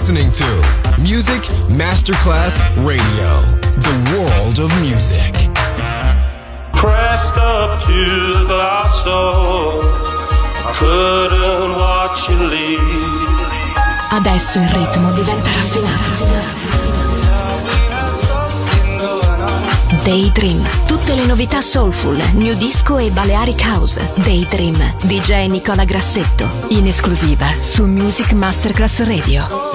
listening to Music Masterclass Radio, the world of music. Pressed up to the glass door, I couldn't watch you leave. Adesso il ritmo diventa raffinato. Daydream, tutte le novità soulful, new disco e Balearic House. Daydream, DJ Nicola Grassetto, in esclusiva su Music Masterclass Radio.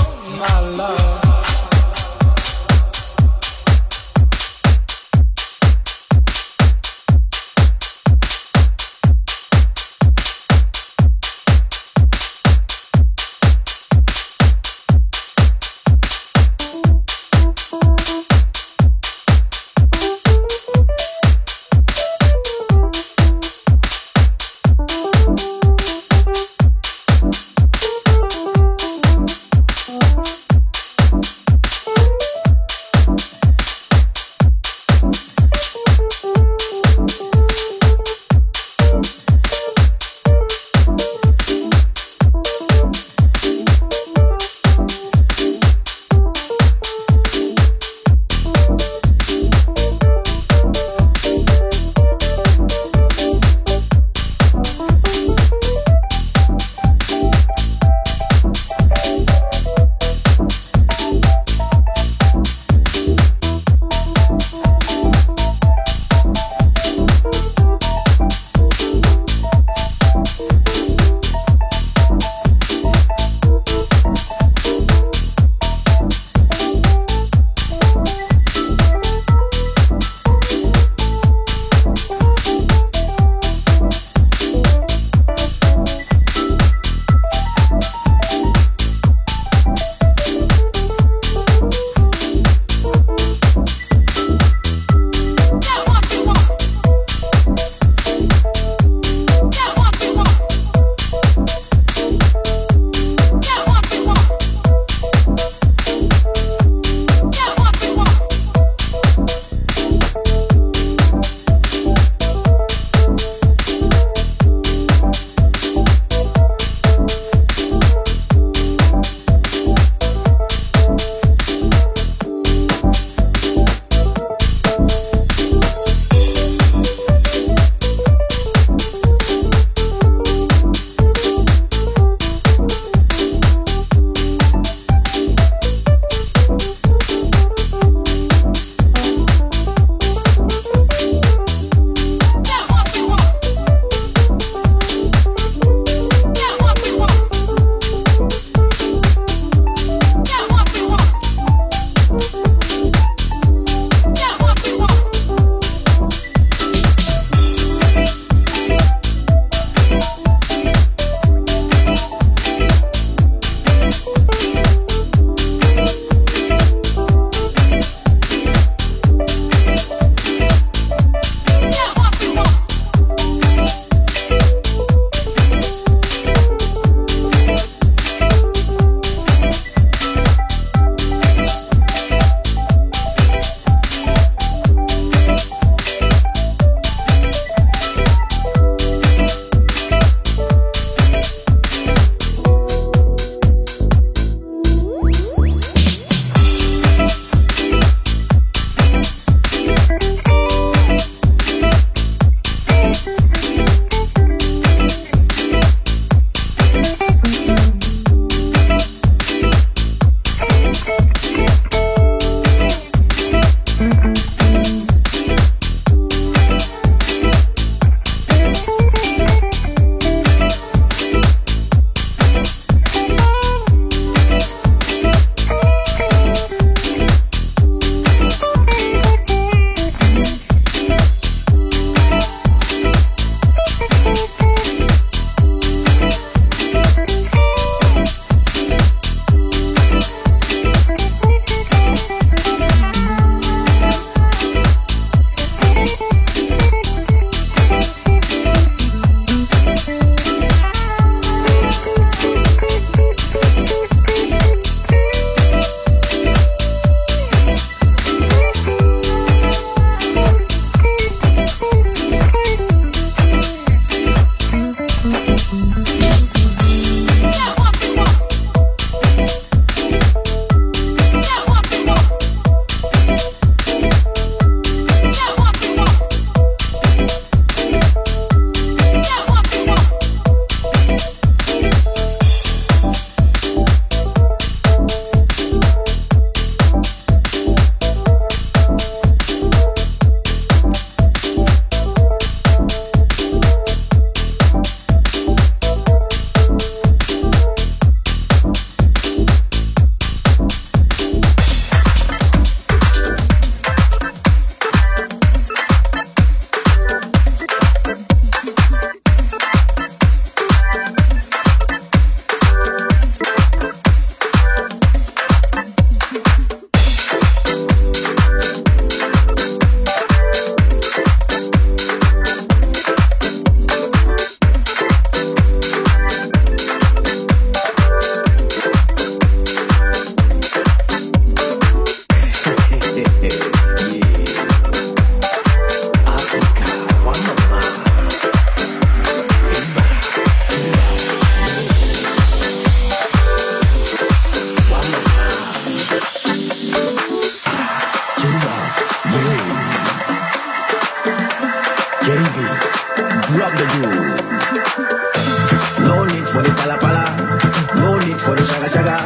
chaga.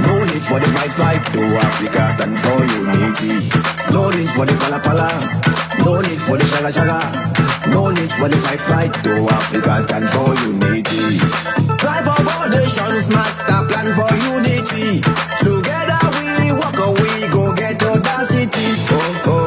No need for the fight, fight. To Africa, stand for unity. No need for the pala pala. No need for the chaga chaga. No need for the fight, fight. To Africa, stand for unity. Tribe of all nations, master plan for unity. Together we walk away, go get audacity. Oh oh.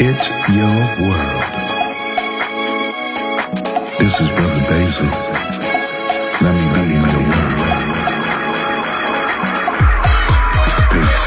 It's your world. This is Brother Basil. Let me be in your world. Peace. Yeah.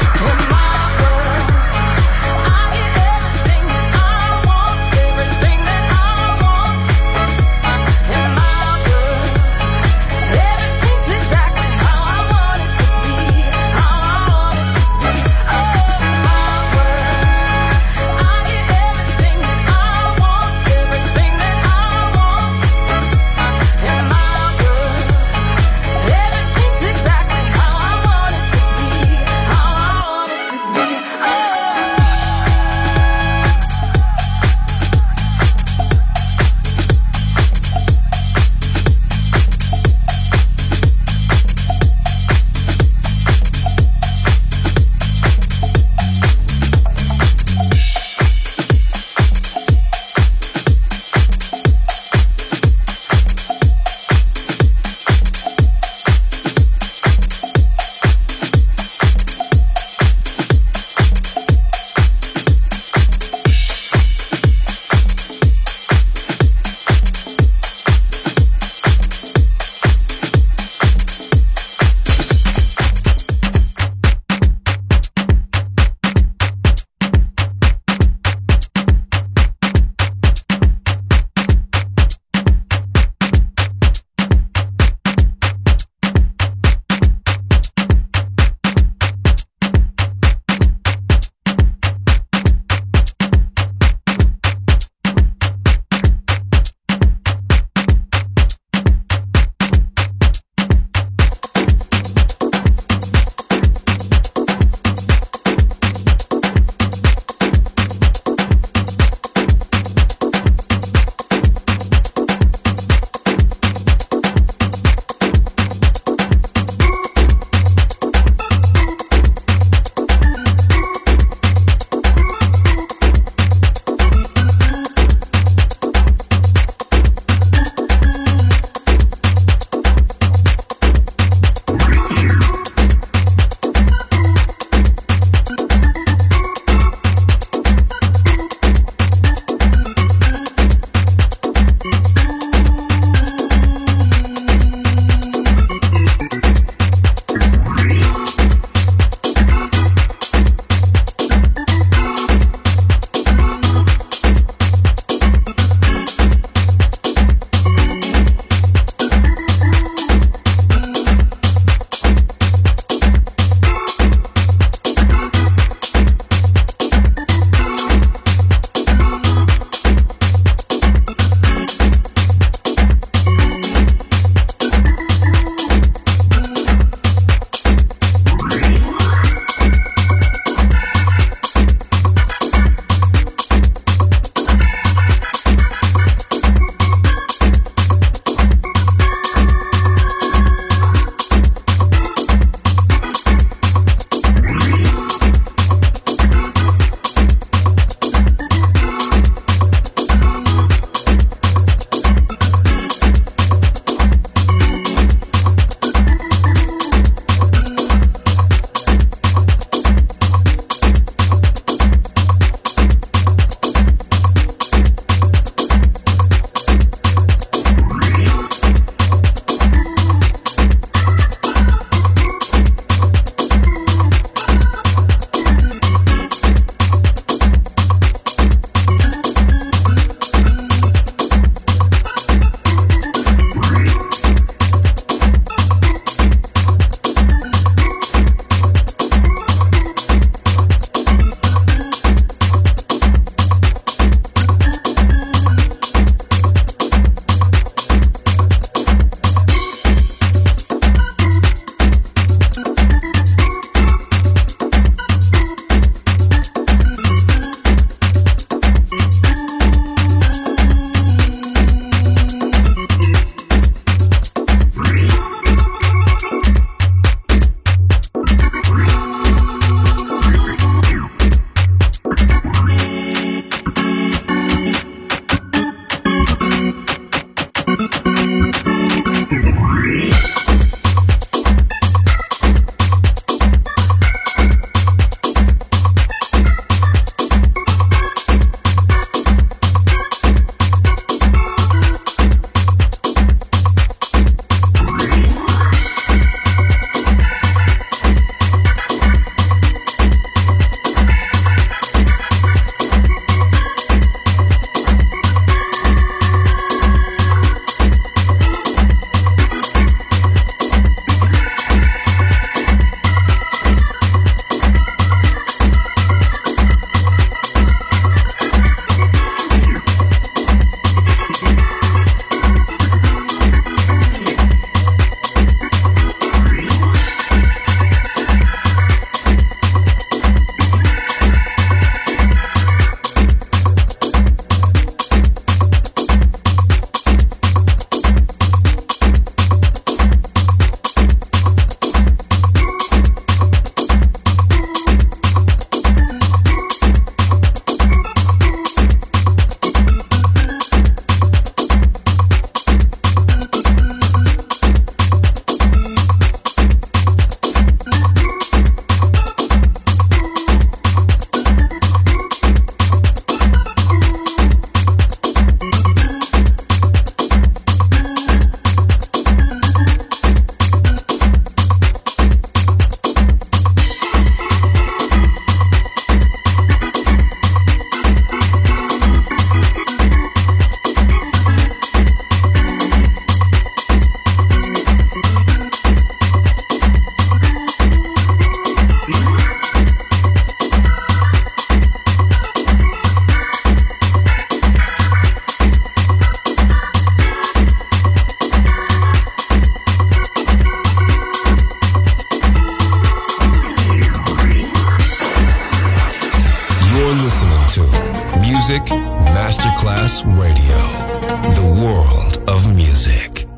to Music Masterclass Radio, the world of music.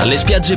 Dalle spiagge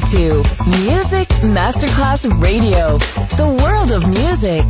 listening to Music Masterclass Radio, the world of music.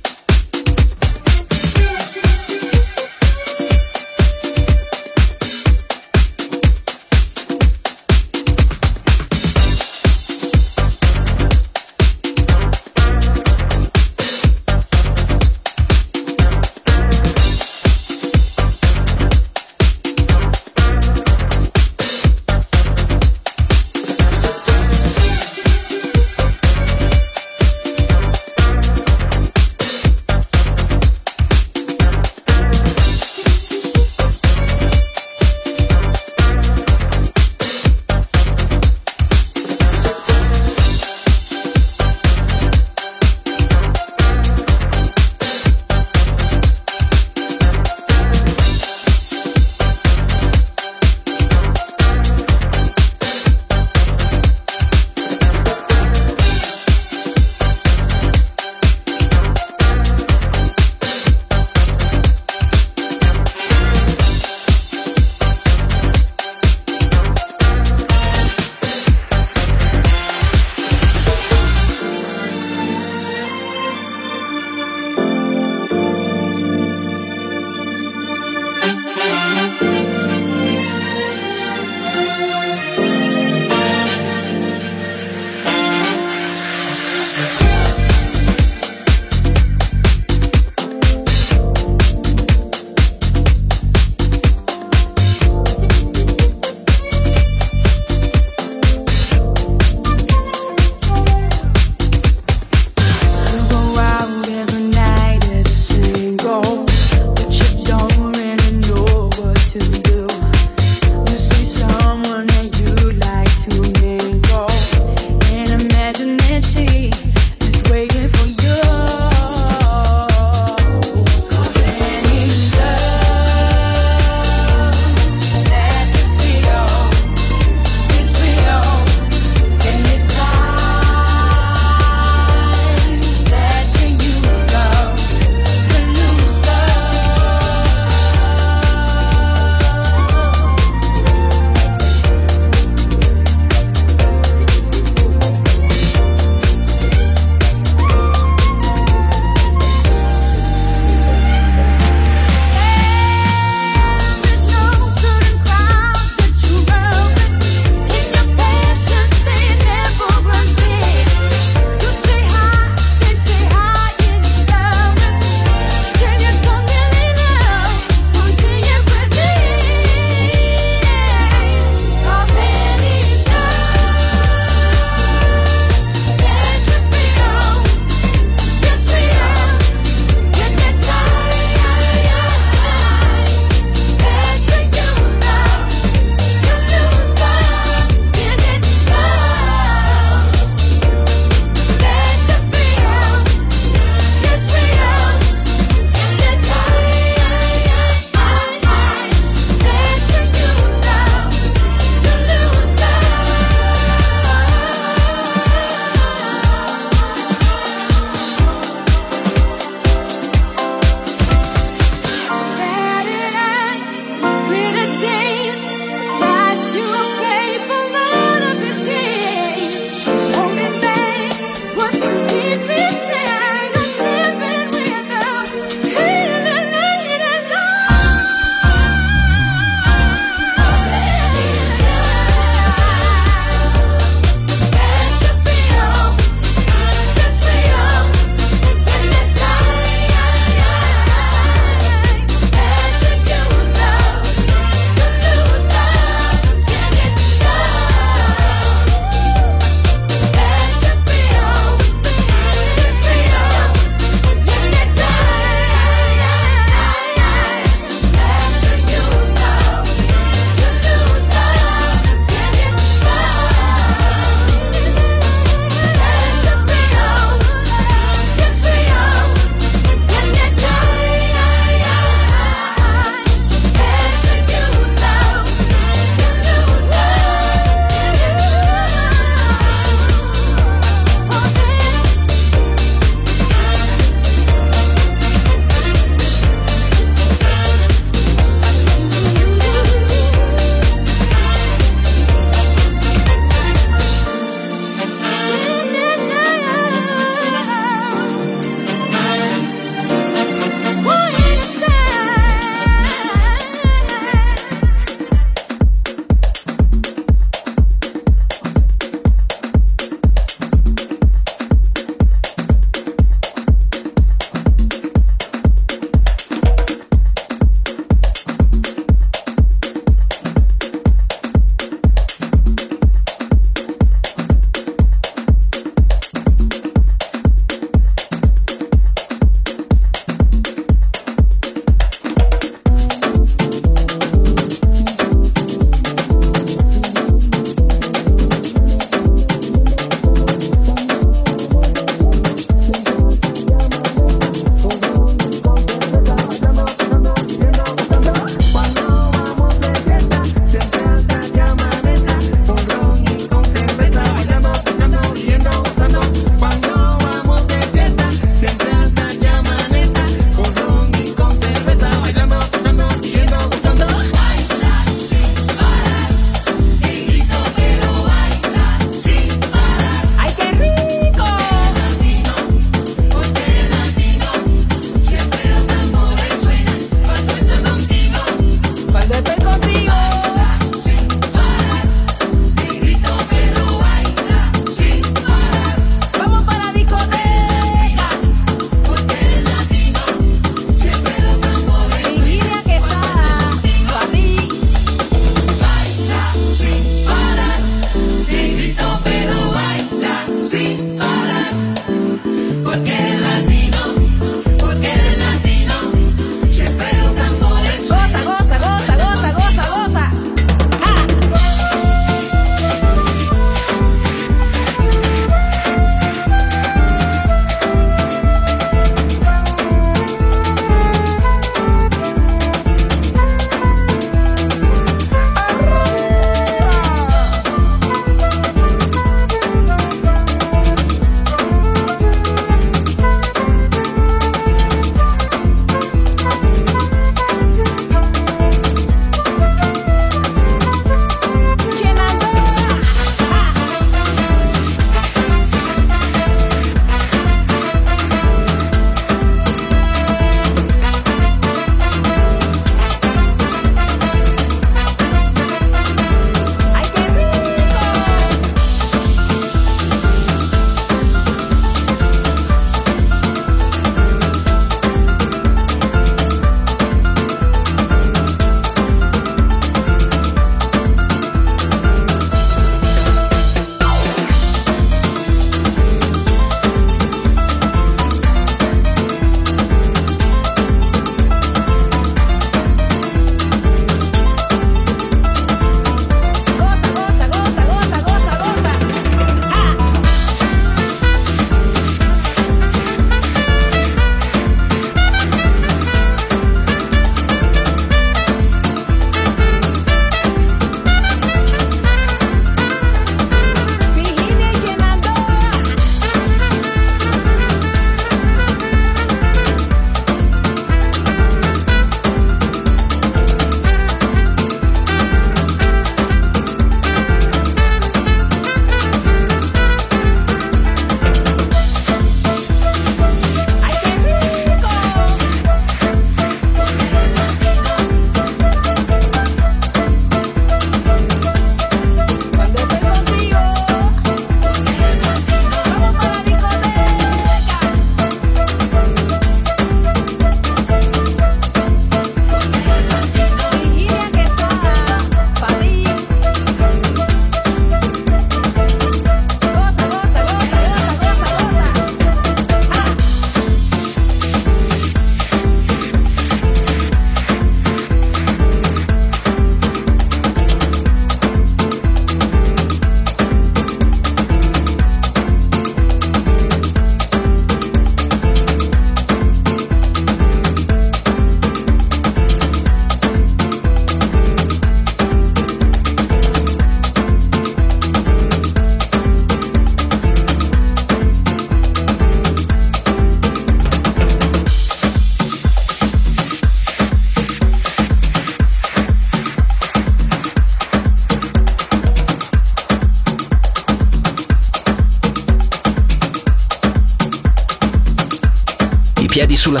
piedi sulla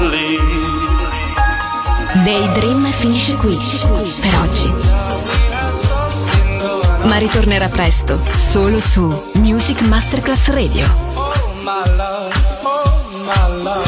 believe. Daydream finisce qui per oggi, ma ritornerà presto solo su Music Masterclass Radio.